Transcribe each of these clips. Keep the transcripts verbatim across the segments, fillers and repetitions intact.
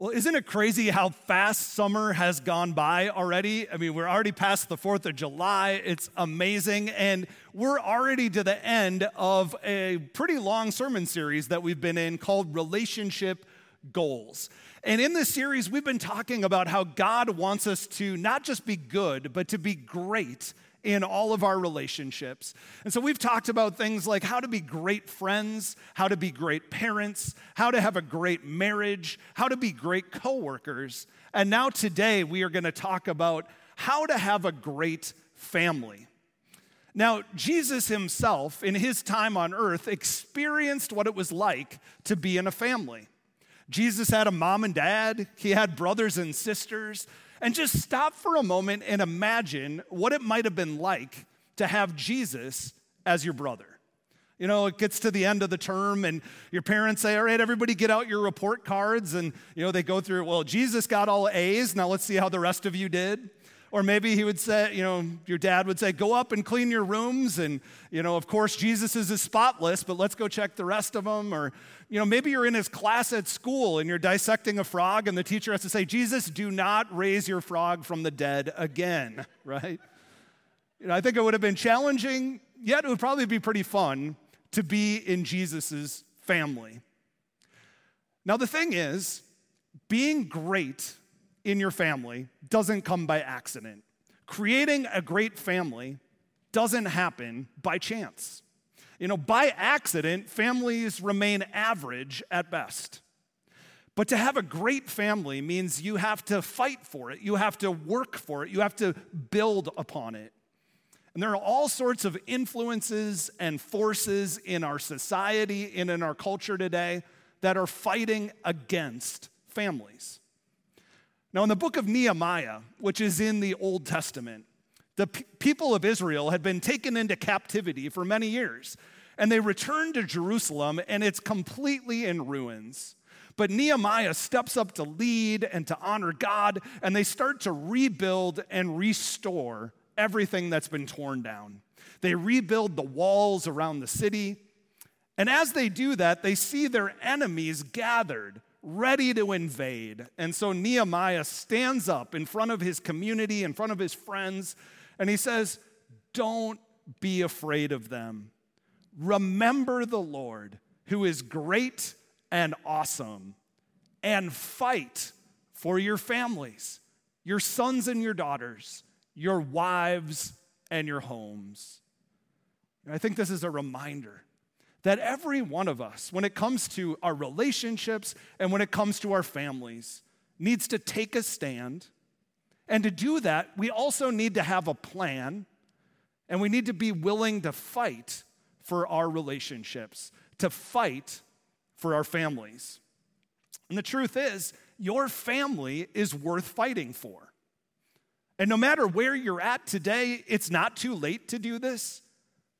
Well, isn't it crazy how fast summer has gone by already? I mean, we're already past the fourth of July. It's amazing. And we're already to the end of a pretty long sermon series that we've been in called Relationship Goals. And in this series, we've been talking about how God wants us to not just be good, but to be great in all of our relationships. And so we've talked about things like how to be great friends, how to be great parents, how to have a great marriage, how to be great coworkers. And now today we are going to talk about how to have a great family. Now, Jesus himself in his time on earth experienced what it was like to be in a family. Jesus had a mom and dad, he had brothers and sisters. And just stop for a moment and imagine what it might have been like to have Jesus as your brother. You know, it gets to the end of the term and your parents say, all right, everybody get out your report cards. And, you know, they go through, well, Jesus got all A's. Now let's see how the rest of you did. Or maybe he would say, you know, your dad would say, go up and clean your rooms. And, you know, of course, Jesus is spotless, but let's go check the rest of them. Or, you know, maybe you're in his class at school and you're dissecting a frog and the teacher has to say, Jesus, do not raise your frog from the dead again, right? You know, I think it would have been challenging, yet it would probably be pretty fun to be in Jesus's family. Now, the thing is, being great in your family doesn't come by accident. Creating a great family doesn't happen by chance. You know, by accident, families remain average at best. But to have a great family means you have to fight for it. You have to work for it. You have to build upon it. And there are all sorts of influences and forces in our society and in our culture today that are fighting against families. Now, in the book of Nehemiah, which is in the Old Testament, the p- people of Israel had been taken into captivity for many years, and they returned to Jerusalem, and it's completely in ruins. But Nehemiah steps up to lead and to honor God, and they start to rebuild and restore everything that's been torn down. They rebuild the walls around the city, and as they do that, they see their enemies gathered, ready to invade. And so Nehemiah stands up in front of his community, in front of his friends, and he says, don't be afraid of them. Remember the Lord, who is great and awesome, and fight for your families, your sons and your daughters, your wives and your homes. And I think this is a reminder that every one of us, when it comes to our relationships and when it comes to our families, needs to take a stand. And to do that, we also need to have a plan, and we need to be willing to fight for our relationships, to fight for our families. And the truth is, your family is worth fighting for. And no matter where you're at today, it's not too late to do this,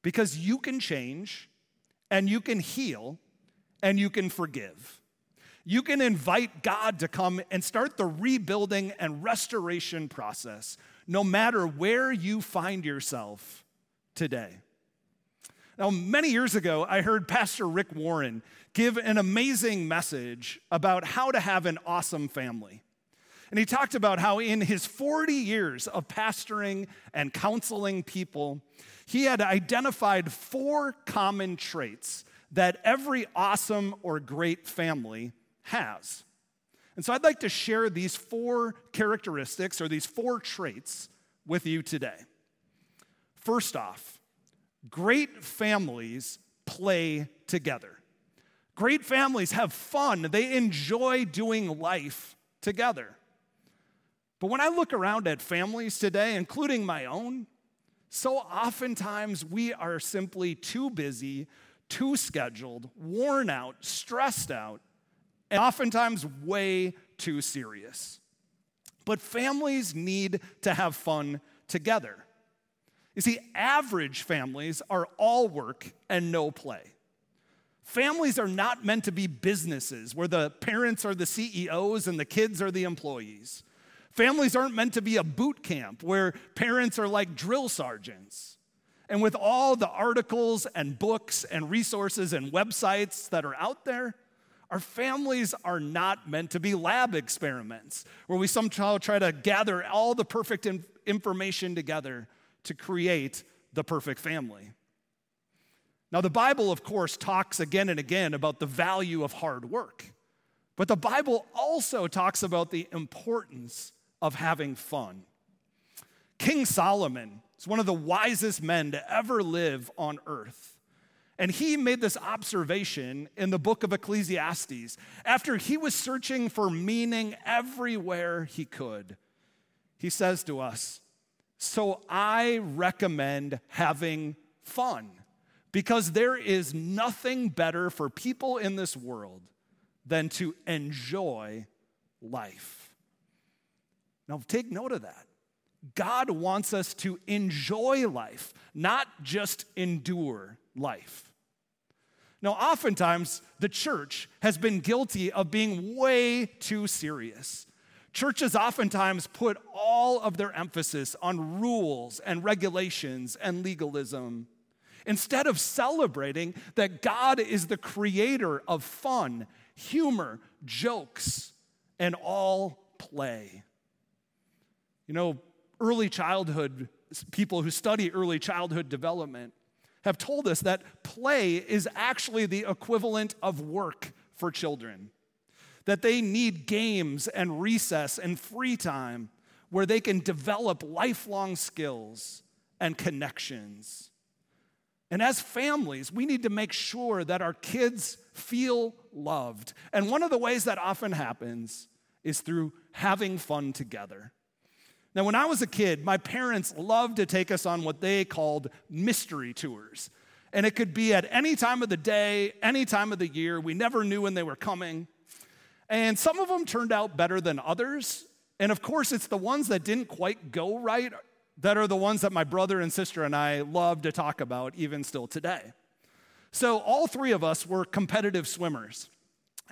because you can change, and you can heal, and you can forgive. You can invite God to come and start the rebuilding and restoration process, no matter where you find yourself today. Now, many years ago, I heard Pastor Rick Warren give an amazing message about how to have an awesome family. And he talked about how in his forty years of pastoring and counseling people, he had identified four common traits that every awesome or great family has. And so I'd like to share these four characteristics or these four traits with you today. First off, great families play together. Great families have fun. They enjoy doing life together. But when I look around at families today, including my own, so oftentimes we are simply too busy, too scheduled, worn out, stressed out, and oftentimes way too serious. But families need to have fun together. You see, average families are all work and no play. Families are not meant to be businesses where the parents are the C E Os and the kids are the employees. Families aren't meant to be a boot camp where parents are like drill sergeants. And with all the articles and books and resources and websites that are out there, Our families are not meant to be lab experiments where we somehow try to gather all the perfect in- information together to create the perfect family. Now, the Bible, of course, talks again and again about the value of hard work. But the Bible also talks about the importance of having fun. King Solomon is one of the wisest men to ever live on earth. And he made this observation in the book of Ecclesiastes after he was searching for meaning everywhere he could. He says to us, "So I recommend having fun, because there is nothing better for people in this world than to enjoy life." Now, take note of that. God wants us to enjoy life, not just endure life. Now, oftentimes, the church has been guilty of being way too serious. Churches oftentimes put all of their emphasis on rules and regulations and legalism, instead of celebrating that God is the creator of fun, humor, jokes, and all play. You know, early childhood people who study early childhood development have told us that play is actually the equivalent of work for children, that they need games and recess and free time where they can develop lifelong skills and connections. And as families, we need to make sure that our kids feel loved. And one of the ways that often happens is through having fun together. Now, when I was a kid, my parents loved to take us on what they called mystery tours. And it could be at any time of the day, any time of the year. We never knew when they were coming. And some of them turned out better than others. And of course, it's the ones that didn't quite go right that are the ones that my brother and sister and I love to talk about even still today. So all three of us were competitive swimmers.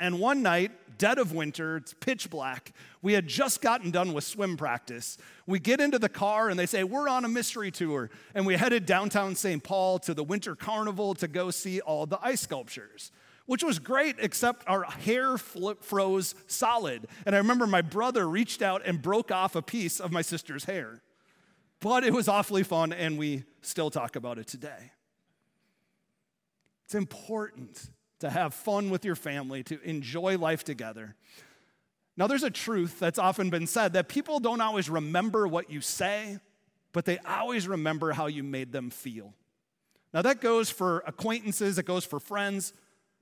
And one night, dead of winter, it's pitch black, we had just gotten done with swim practice. We get into the car and they say, "We're on a mystery tour." And we headed downtown Saint Paul to the Winter Carnival to go see all the ice sculptures, which was great, except our hair flip froze solid. And I remember my brother reached out and broke off a piece of my sister's hair. But it was awfully fun, and we still talk about it today. It's important to have fun with your family, to enjoy life together. Now, there's a truth that's often been said that people don't always remember what you say, but they always remember how you made them feel. Now, that goes for acquaintances, it goes for friends,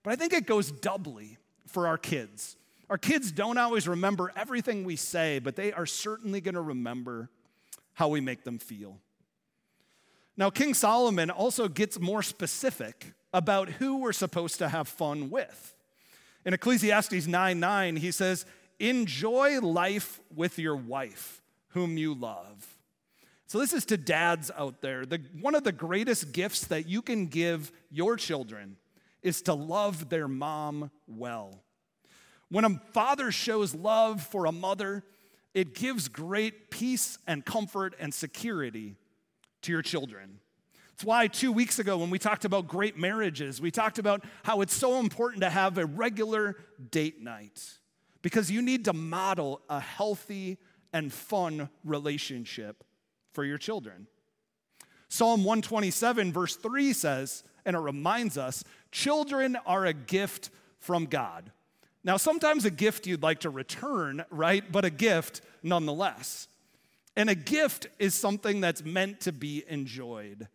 but I think it goes doubly for our kids. Our kids don't always remember everything we say, but they are certainly going to remember how we make them feel. Now, King Solomon also gets more specific about who we're supposed to have fun with. In Ecclesiastes nine nine, he says, "Enjoy life with your wife, whom you love." So this is to dads out there. The, one of the greatest gifts that you can give your children is to love their mom well. When a father shows love for a mother, it gives great peace and comfort and security to your children. It's why two weeks ago when we talked about great marriages, we talked about how it's so important to have a regular date night, because you need to model a healthy and fun relationship for your children. Psalm one twenty-seven verse three says, and it reminds us, "Children are a gift from God." Now, sometimes a gift you'd like to return, right? But a gift nonetheless. And a gift is something that's meant to be enjoyed.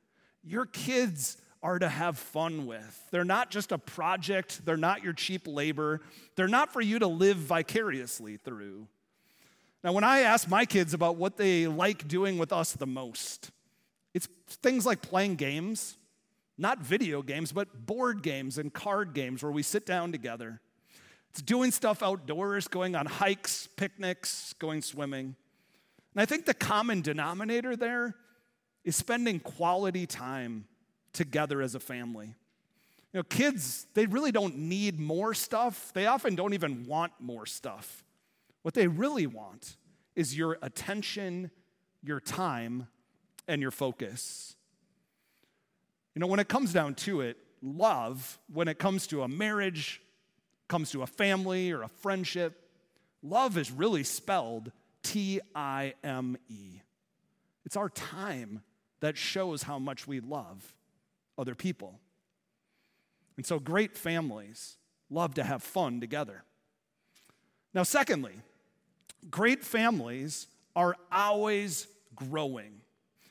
Your kids are to have fun with. They're not just a project. They're not your cheap labor. They're not for you to live vicariously through. Now, when I ask my kids about what they like doing with us the most, it's things like playing games, not video games, but board games and card games where we sit down together. It's doing stuff outdoors, going on hikes, picnics, going swimming. And I think the common denominator there is spending quality time together as a family. You know, kids, they really don't need more stuff. They often don't even want more stuff. What they really want is your attention, your time, and your focus. You know, when it comes down to it, love, when it comes to a marriage, comes to a family or a friendship, love is really spelled T I M E. It's our time that shows how much we love other people. And so great families love to have fun together. Now, secondly, great families are always growing.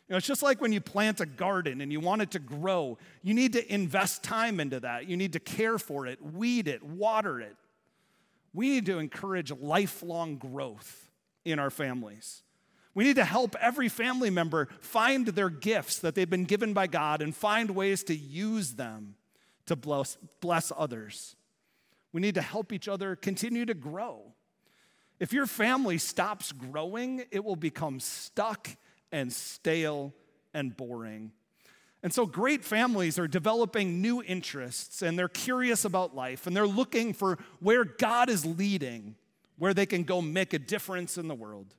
You know, it's just like when you plant a garden and you want it to grow. You need to invest time into that. You need to care for it, weed it, water it. We need to encourage lifelong growth in our families. We need to help every family member find their gifts that they've been given by God and find ways to use them to bless, bless others. We need to help each other continue to grow. If your family stops growing, it will become stuck and stale and boring. And so great families are developing new interests, and they're curious about life, and they're looking for where God is leading, where they can go make a difference in the world.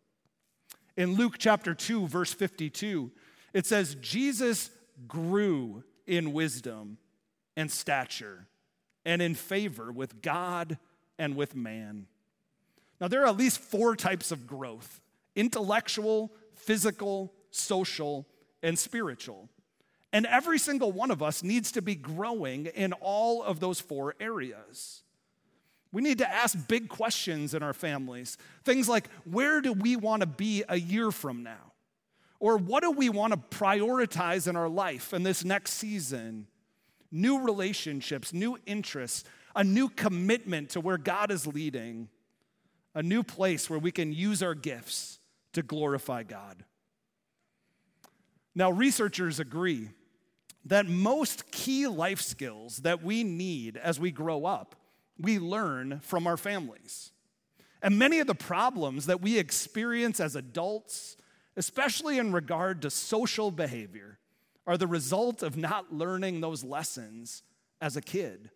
In Luke chapter two, verse fifty-two, it says, Jesus grew in wisdom and stature and in favor with God and with man. Now, there are at least four types of growth: intellectual, physical, social, and spiritual. And every single one of us needs to be growing in all of those four areas. We need to ask big questions in our families. Things like, where do we want to be a year from now? Or what do we want to prioritize in our life in this next season? New relationships, new interests, a new commitment to where God is leading, a new place where we can use our gifts to glorify God. Now, researchers agree that most key life skills that we need as we grow up, we learn from our families. And many of the problems that we experience as adults, especially in regard to social behavior, are the result of not learning those lessons as a kid.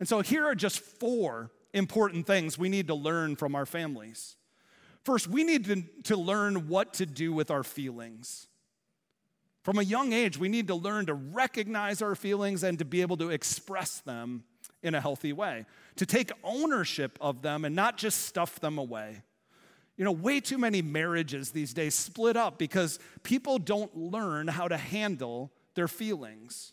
And so here are just four important things we need to learn from our families. First, we need to, to learn what to do with our feelings. From a young age, we need to learn to recognize our feelings and to be able to express them in a healthy way, to take ownership of them and not just stuff them away. You know, way too many marriages these days split up because people don't learn how to handle their feelings.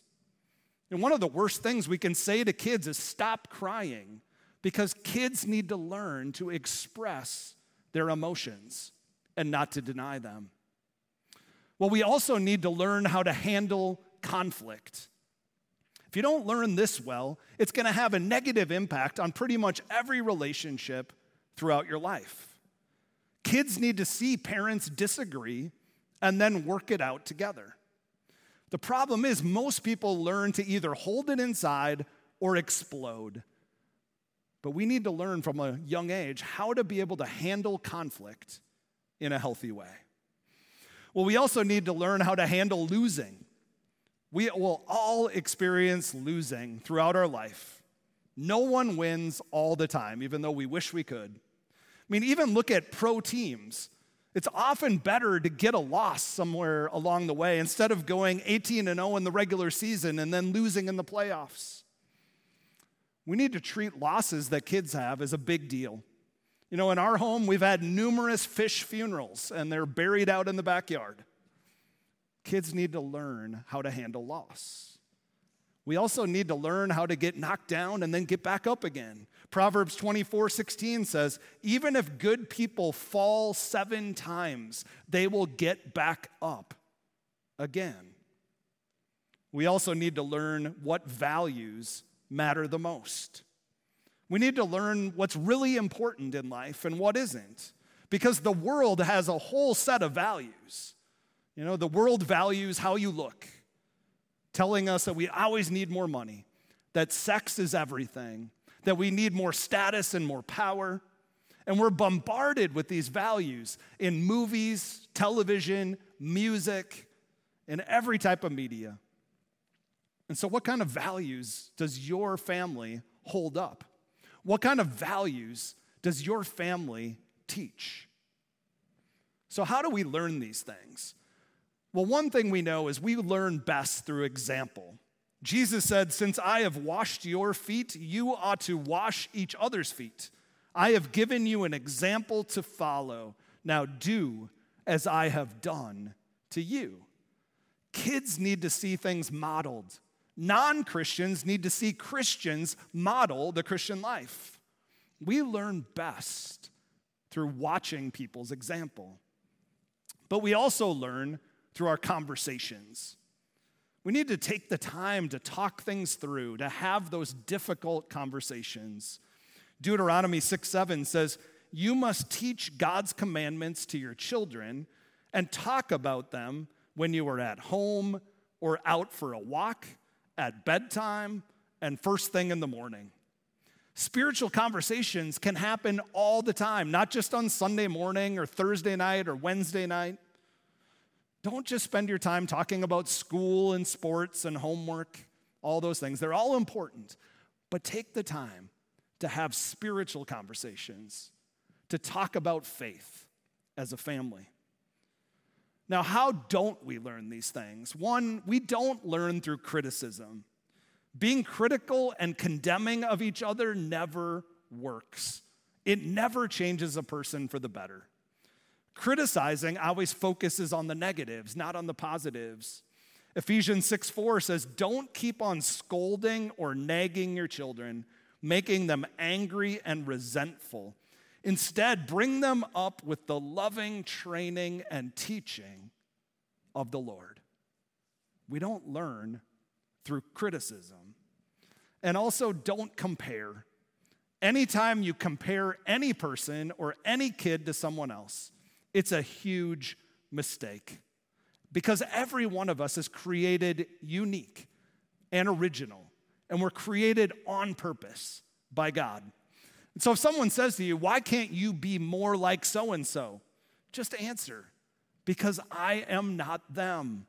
And one of the worst things we can say to kids is stop crying, because kids need to learn to express their emotions and not to deny them. Well, we also need to learn how to handle conflict. If you don't learn this well, it's going to have a negative impact on pretty much every relationship throughout your life. Kids need to see parents disagree and then work it out together. The problem is most people learn to either hold it inside or explode. But we need to learn from a young age how to be able to handle conflict in a healthy way. Well, we also need to learn how to handle losing. We will all experience losing throughout our life. No one wins all the time, even though we wish we could. I mean, even look at pro teams. It's often better to get a loss somewhere along the way instead of going eighteen and oh in the regular season and then losing in the playoffs. We need to treat losses that kids have as a big deal. You know, in our home, we've had numerous fish funerals, and they're buried out in the backyard. Kids need to learn how to handle loss. We also need to learn how to get knocked down and then get back up again. Proverbs twenty-four sixteen says, even if good people fall seven times, they will get back up again. We also need to learn what values matter the most. We need to learn what's really important in life and what isn't, because the world has a whole set of values. You know, the world values how you look, telling us that we always need more money, that sex is everything, that we need more status and more power. And we're bombarded with these values in movies, television, music, and every type of media. And so what kind of values does your family hold up? What kind of values does your family teach? So how do we learn these things? Well, one thing we know is we learn best through example. Jesus said, "Since I have washed your feet, you ought to wash each other's feet. I have given you an example to follow. Now do as I have done to you." Kids need to see things modeled. Non-Christians need to see Christians model the Christian life. We learn best through watching people's example. But we also learn through our conversations. We need to take the time to talk things through, to have those difficult conversations. Deuteronomy six seven says, "You must teach God's commandments to your children and talk about them when you are at home or out for a walk, at bedtime, and first thing in the morning." Spiritual conversations can happen all the time, not just on Sunday morning or Thursday night or Wednesday night. Don't just spend your time talking about school and sports and homework, all those things. They're all important, but take the time to have spiritual conversations, to talk about faith as a family. Now, how don't we learn these things? One, we don't learn through criticism. Being critical and condemning of each other never works. It never changes a person for the better. Criticizing always focuses on the negatives, not on the positives. Ephesians six four says, "Don't keep on scolding or nagging your children, making them angry and resentful. Instead, bring them up with the loving training and teaching of the Lord." We don't learn through criticism. And also, don't compare. Anytime you compare any person or any kid to someone else, it's a huge mistake, because every one of us is created unique and original, and we're created on purpose by God. And so if someone says to you, "Why can't you be more like so-and-so?" just answer, "Because I am not them."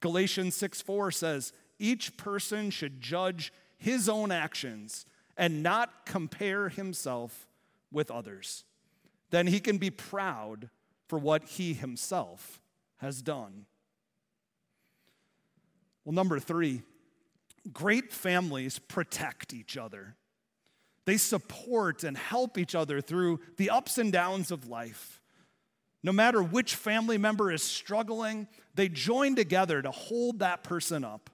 Galatians six four says, "Each person should judge his own actions and not compare himself with others. Then he can be proud for what he himself has done." Well, number three, great families protect each other. They support and help each other through the ups and downs of life. No matter which family member is struggling, they join together to hold that person up.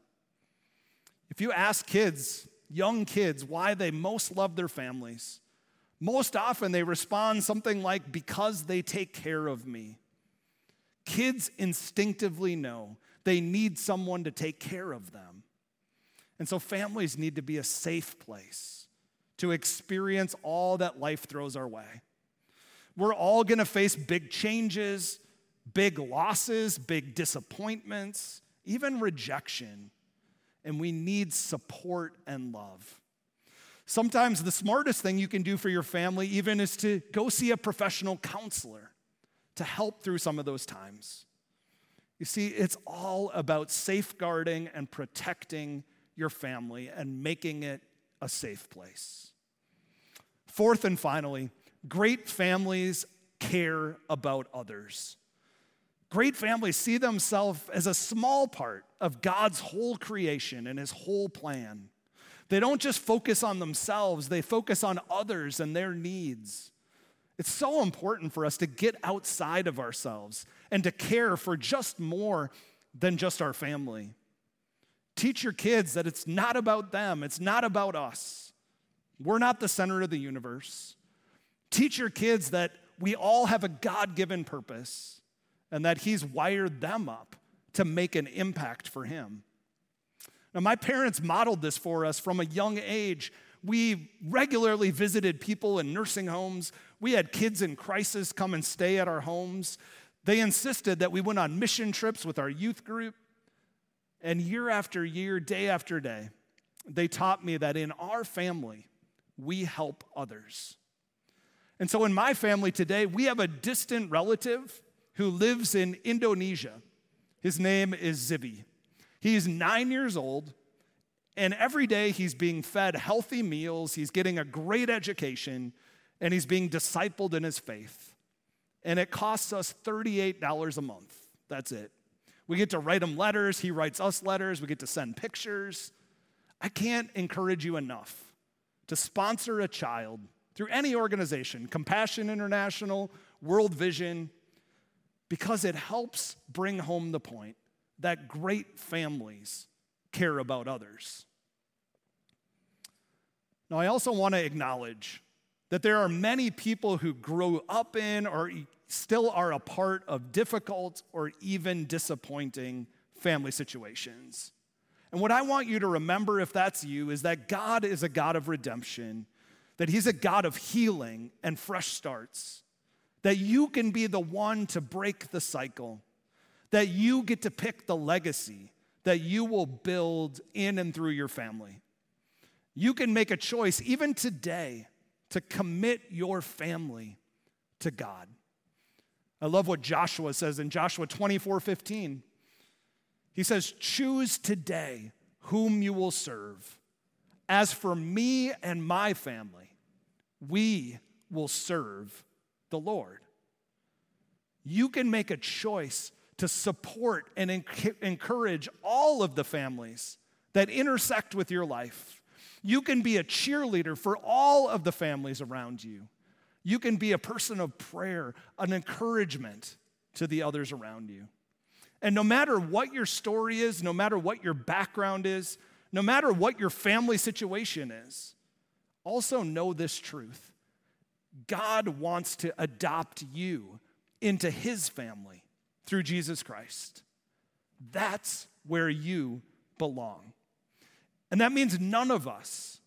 If you ask kids, young kids, why they most love their families, most often they respond something like, "Because they take care of me." Kids instinctively know they need someone to take care of them. And so families need to be a safe place to experience all that life throws our way. We're all going to face big changes, big losses, big disappointments, even rejection. And we need support and love. Sometimes the smartest thing you can do for your family even is to go see a professional counselor to help through some of those times. You see, it's all about safeguarding and protecting your family and making it a safe place. Fourth and finally, great families care about others. Great families see themselves as a small part of God's whole creation and his whole plan. They don't just focus on themselves, they focus on others and their needs. It's so important for us to get outside of ourselves and to care for just more than just our family. Teach your kids that it's not about them, it's not about us. We're not the center of the universe. Teach your kids that we all have a God-given purpose and that he's wired them up to make an impact for him. Now, my parents modeled this for us from a young age. We regularly visited people in nursing homes. We had kids in crisis come and stay at our homes. They insisted that we went on mission trips with our youth group. And year after year, day after day, they taught me that in our family, we help others. And so in my family today, we have a distant relative who lives in Indonesia. His name is Zibi. He's nine years old, and every day he's being fed healthy meals, he's getting a great education, and he's being discipled in his faith. And it costs us thirty-eight dollars a month. That's it. We get to write him letters, he writes us letters, we get to send pictures. I can't encourage you enough to sponsor a child through any organization, Compassion International, World Vision, because it helps bring home the point that great families care about others. Now, I also want to acknowledge that there are many people who grow up in or still are a part of difficult or even disappointing family situations. And what I want you to remember, if that's you, is that God is a God of redemption, that he's a God of healing and fresh starts, that you can be the one to break the cycle, that you get to pick the legacy that you will build in and through your family. You can make a choice, even today, to commit your family to God. I love what Joshua says in Joshua twenty-four fifteen. He says, "Choose today whom you will serve. As for me and my family, we will serve the Lord." You can make a choice to support and encourage all of the families that intersect with your life. You can be a cheerleader for all of the families around you. You can be a person of prayer, an encouragement to the others around you. And no matter what your story is, no matter what your background is, no matter what your family situation is, also know this truth. God wants to adopt you into his family through Jesus Christ. That's where you belong. And that means none of us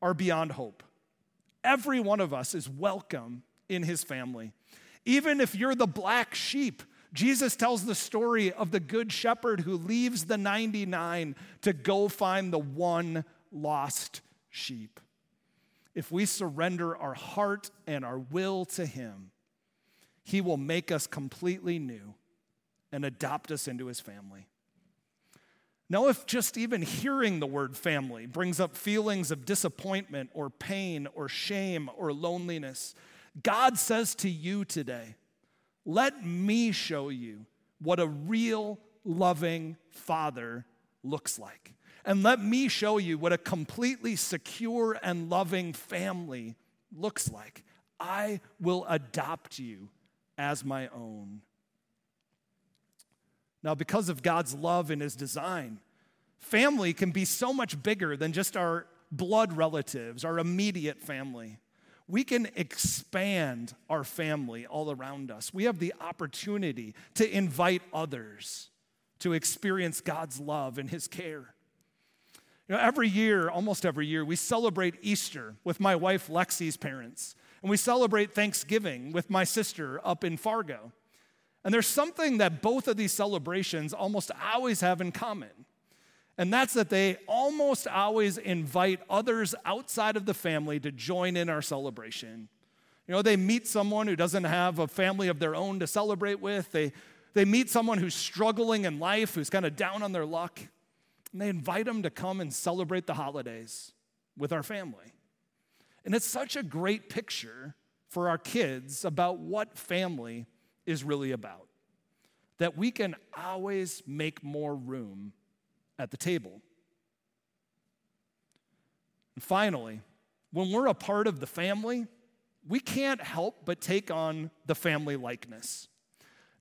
are beyond hope. Every one of us is welcome in his family. Even if you're the black sheep, Jesus tells the story of the good shepherd who leaves the ninety-nine to go find the one lost sheep. If we surrender our heart and our will to him, he will make us completely new and adopt us into his family. Now, if just even hearing the word family brings up feelings of disappointment or pain or shame or loneliness, God says to you today, "Let me show you what a real loving father looks like. And let me show you what a completely secure and loving family looks like. I will adopt you as my own." Now, because of God's love and his design, family can be so much bigger than just our blood relatives, our immediate family. We can expand our family all around us. We have the opportunity to invite others to experience God's love and his care. You know, every year, almost every year, we celebrate Easter with my wife Lexi's parents, and we celebrate Thanksgiving with my sister up in Fargo. And there's something that both of these celebrations almost always have in common, and that's that they almost always invite others outside of the family to join in our celebration. You know, they meet someone who doesn't have a family of their own to celebrate with. They, they meet someone who's struggling in life, who's kind of down on their luck, and they invite them to come and celebrate the holidays with our family. And it's such a great picture for our kids about what family is really about, that we can always make more room at the table. And finally, when we're a part of the family, we can't help but take on the family likeness.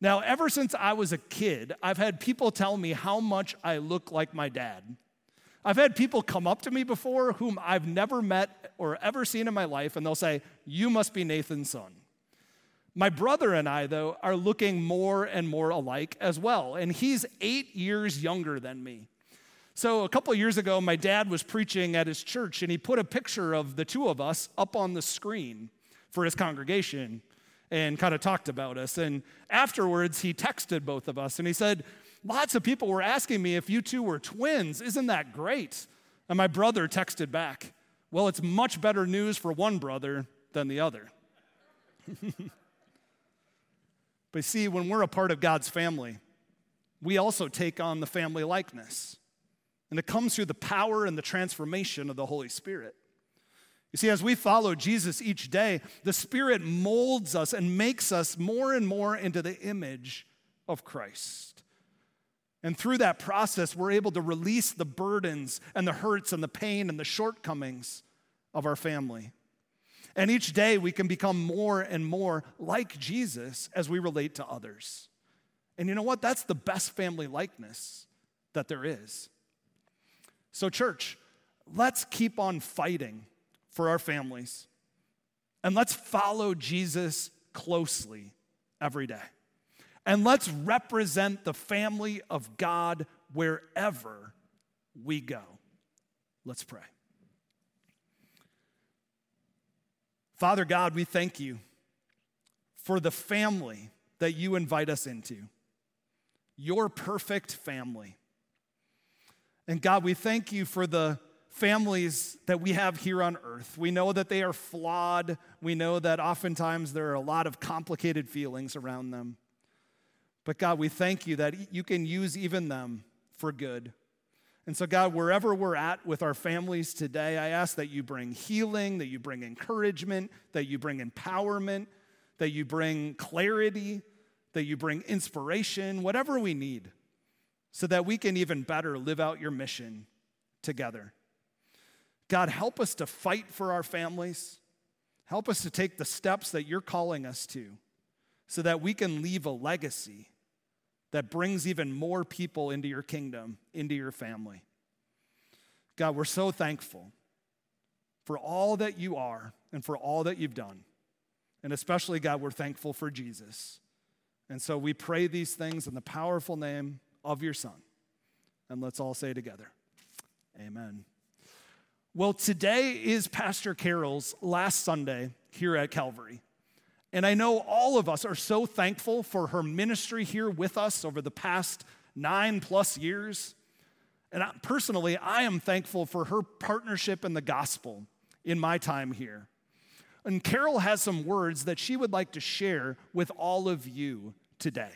Now, ever since I was a kid, I've had people tell me how much I look like my dad. I've had people come up to me before whom I've never met or ever seen in my life, and they'll say, "You must be Nathan's son." My brother and I, though, are looking more and more alike as well, and he's eight years younger than me. So a couple of years ago, my dad was preaching at his church, and he put a picture of the two of us up on the screen for his congregation and kind of talked about us. And afterwards, he texted both of us, and he said, "Lots of people were asking me if you two were twins. Isn't that great?" And my brother texted back, "Well, it's much better news for one brother than the other." But see, when we're a part of God's family, we also take on the family likeness. And it comes through the power and the transformation of the Holy Spirit. You see, as we follow Jesus each day, the Spirit molds us and makes us more and more into the image of Christ. And through that process, we're able to release the burdens and the hurts and the pain and the shortcomings of our family. And each day we can become more and more like Jesus as we relate to others. And you know what? That's the best family likeness that there is. So church, let's keep on fighting for our families. And let's follow Jesus closely every day. And let's represent the family of God wherever we go. Let's pray. Father God, we thank you for the family that you invite us into, your perfect family. And God, we thank you for the families that we have here on earth. We know that they are flawed. We know that oftentimes there are a lot of complicated feelings around them. But God, we thank you that you can use even them for good. And so, God, wherever we're at with our families today, I ask that you bring healing, that you bring encouragement, that you bring empowerment, that you bring clarity, that you bring inspiration, whatever we need, so that we can even better live out your mission together. God, help us to fight for our families. Help us to take the steps that you're calling us to so that we can leave a legacy that brings even more people into your kingdom, into your family. God, we're so thankful for all that you are and for all that you've done. And especially, God, we're thankful for Jesus. And so we pray these things in the powerful name of your Son. And let's all say together, amen. Well, today is Pastor Carol's last Sunday here at Calvary. And I know all of us are so thankful for her ministry here with us over the past nine plus years. And I, personally, I am thankful for her partnership in the gospel in my time here. And Carol has some words that she would like to share with all of you today.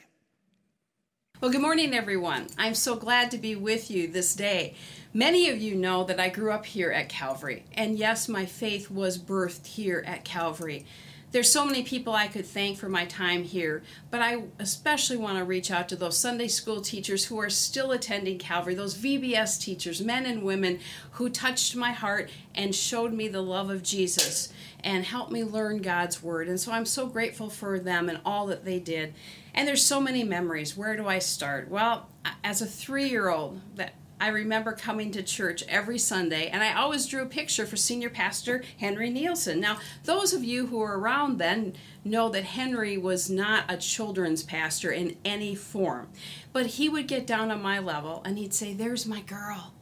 Well, good morning, everyone. I'm so glad to be with you this day. Many of you know that I grew up here at Calvary. And yes, my faith was birthed here at Calvary. There's so many people I could thank for my time here, but I especially want to reach out to those Sunday school teachers who are still attending Calvary, those V B S teachers, men and women, who touched my heart and showed me the love of Jesus and helped me learn God's Word. And so I'm so grateful for them and all that they did. And there's so many memories. Where do I start? Well, as a three-year-old, that I remember coming to church every Sunday, and I always drew a picture for Senior Pastor Henry Nielsen. Now, those of you who were around then know that Henry was not a children's pastor in any form, but he would get down on my level, and he'd say, "There's my girl,"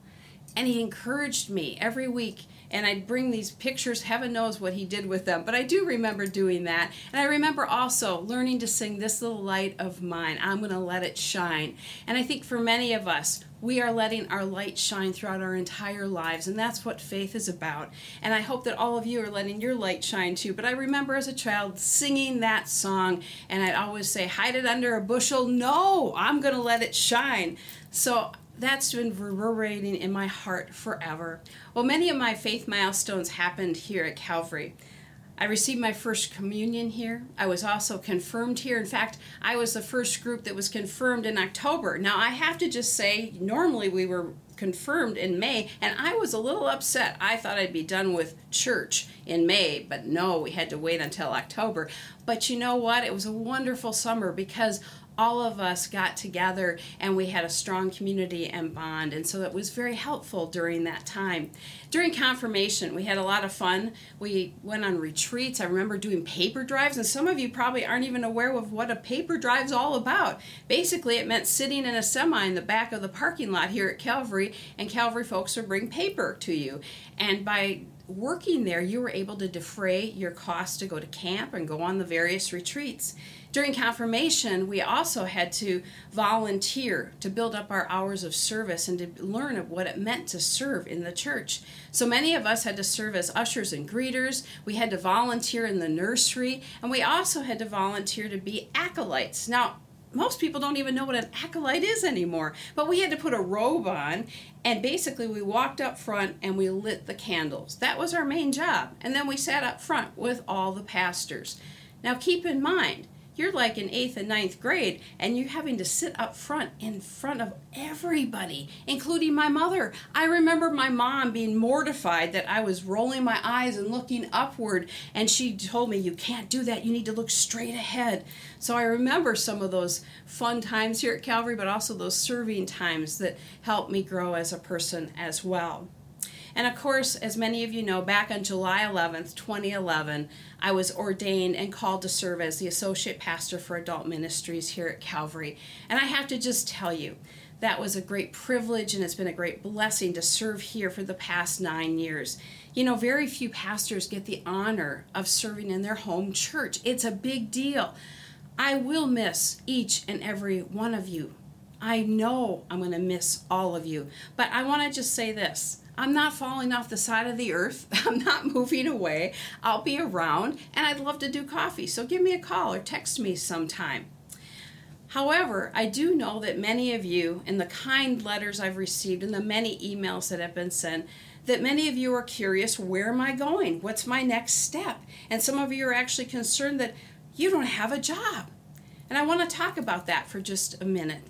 and he encouraged me every week, and I'd bring these pictures. Heaven knows what he did with them, but I do remember doing that, and I remember also learning to sing "This Little Light of Mine, I'm Gonna Let It Shine," and I think for many of us, we are letting our light shine throughout our entire lives, and that's what faith is about. And I hope that all of you are letting your light shine too. But I remember as a child singing that song, and I'd always say, "Hide it under a bushel. No, I'm going to let it shine." So that's been reverberating in my heart forever. Well, many of my faith milestones happened here at Calvary. I received my first communion here. I was also confirmed here. In fact, I was the first group that was confirmed in October. Now, I have to just say, normally we were confirmed in May, and I was a little upset. I thought I'd be done with church in May, but no, we had to wait until October. But you know what? It was a wonderful summer because all of us got together and we had a strong community and bond, and so it was very helpful during that time. During confirmation, we had a lot of fun. We went on retreats. I remember doing paper drives, and some of you probably aren't even aware of what a paper drive's all about. Basically, it meant sitting in a semi in the back of the parking lot here at Calvary, and Calvary folks would bring paper to you, and by working there, you were able to defray your cost to go to camp and go on the various retreats. During confirmation, we also had to volunteer to build up our hours of service and to learn of what it meant to serve in the church. So many of us had to serve as ushers and greeters. We had to volunteer in the nursery, and we also had to volunteer to be acolytes. Now, most people don't even know what an acolyte is anymore, but we had to put a robe on, and basically we walked up front and we lit the candles. That was our main job, and then we sat up front with all the pastors. Now keep in mind, you're like in eighth and ninth grade, and you're having to sit up front in front of everybody, including my mother. I remember my mom being mortified that I was rolling my eyes and looking upward, and she told me, you can't do that. You need to look straight ahead. So I remember some of those fun times here at Calvary, but also those serving times that helped me grow as a person as well. And of course, as many of you know, back on July eleventh, twenty eleven, I was ordained and called to serve as the Associate Pastor for Adult Ministries here at Calvary. And I have to just tell you, that was a great privilege, and it's been a great blessing to serve here for the past nine years. You know, very few pastors get the honor of serving in their home church. It's a big deal. I will miss each and every one of you. I know I'm going to miss all of you. But I want to just say this. I'm not falling off the side of the earth. I'm not moving away. I'll be around, and I'd love to do coffee. So give me a call or text me sometime. However, I do know that many of you, in the kind letters I've received and the many emails that have been sent, that many of you are curious, where am I going? What's my next step? And some of you are actually concerned that you don't have a job. And I want to talk about that for just a minute.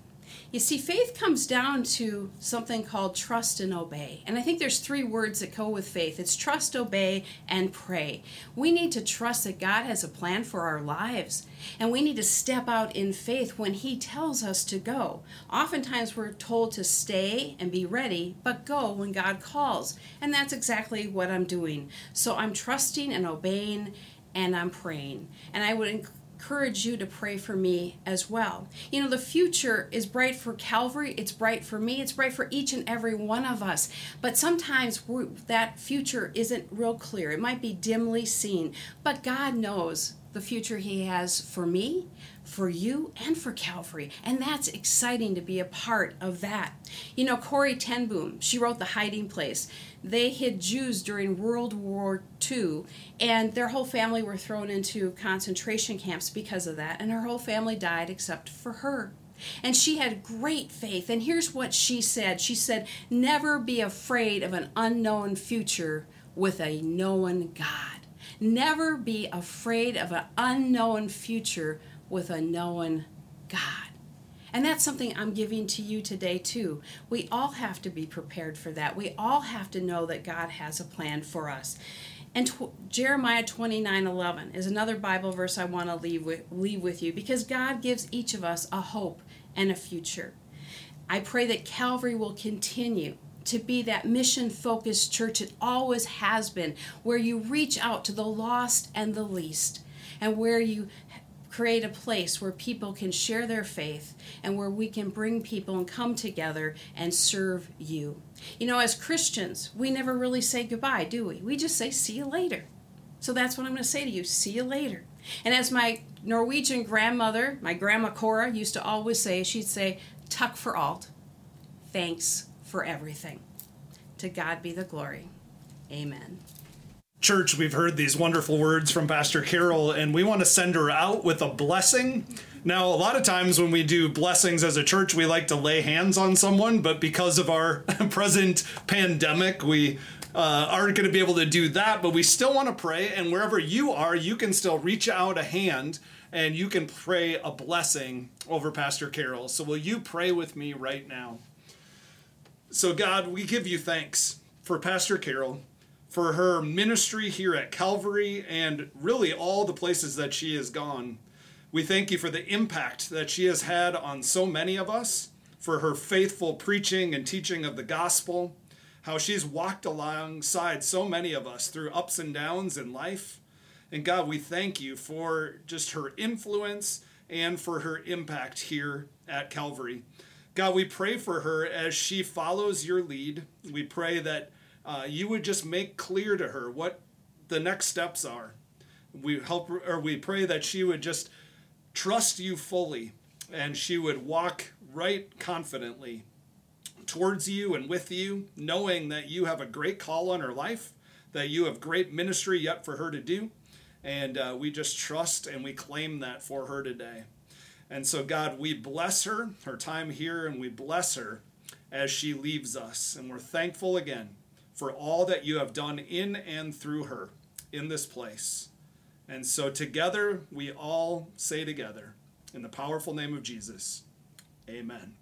You see, faith comes down to something called trust and obey. And I think there's three words that go with faith. It's trust, obey, and pray. We need to trust that God has a plan for our lives. And we need to step out in faith when He tells us to go. Oftentimes we're told to stay and be ready, but go when God calls. And that's exactly what I'm doing. So I'm trusting and obeying, and I'm praying. And I would encourage encourage you to pray for me as well. You know, the future is bright for Calvary. It's bright for me. It's bright for each and every one of us. But sometimes that future isn't real clear. It might be dimly seen. But God knows the future He has for me, for you, and for Calvary. And that's exciting to be a part of that. You know, Corrie Ten Boom, she wrote The Hiding Place. They hid Jews during World War Two, and their whole family were thrown into concentration camps because of that, and her whole family died except for her. And she had great faith, and here's what she said. She said, never be afraid of an unknown future with a known God. Never be afraid of an unknown future with a known God. And that's something I'm giving to you today, too. We all have to be prepared for that. We all have to know that God has a plan for us. And t- Jeremiah twenty-nine eleven is another Bible verse I want to leave with, leave with you, because God gives each of us a hope and a future. I pray that Calvary will continue to be that mission-focused church it always has been, where you reach out to the lost and the least, and where you create a place where people can share their faith and where we can bring people and come together and serve you. You know, as Christians, we never really say goodbye, do we? We just say, see you later. So that's what I'm going to say to you, see you later. And as my Norwegian grandmother, my grandma Cora, used to always say, she'd say, tuck for alt, thanks for everything. To God be the glory. Amen. Church, we've heard these wonderful words from Pastor Carol, and we want to send her out with a blessing. Now, a lot of times when we do blessings as a church, we like to lay hands on someone, but because of our present pandemic, we uh, aren't going to be able to do that, but we still want to pray, and wherever you are, you can still reach out a hand, and you can pray a blessing over Pastor Carol. So will you pray with me right now? So God, we give you thanks for Pastor Carol, for her ministry here at Calvary, and really all the places that she has gone. We thank you for the impact that she has had on so many of us, for her faithful preaching and teaching of the gospel, how she's walked alongside so many of us through ups and downs in life. And God, we thank you for just her influence and for her impact here at Calvary. God, we pray for her as she follows your lead. We pray that Uh, you would just make clear to her what the next steps are. We help, or we pray that she would just trust you fully, and she would walk right confidently towards you and with you, knowing that you have a great call on her life, that you have great ministry yet for her to do, and uh, we just trust and we claim that for her today. And so, God, we bless her, her time here, and we bless her as she leaves us, and we're thankful again for all that you have done in and through her in this place. And so together we all say together, in the powerful name of Jesus, amen.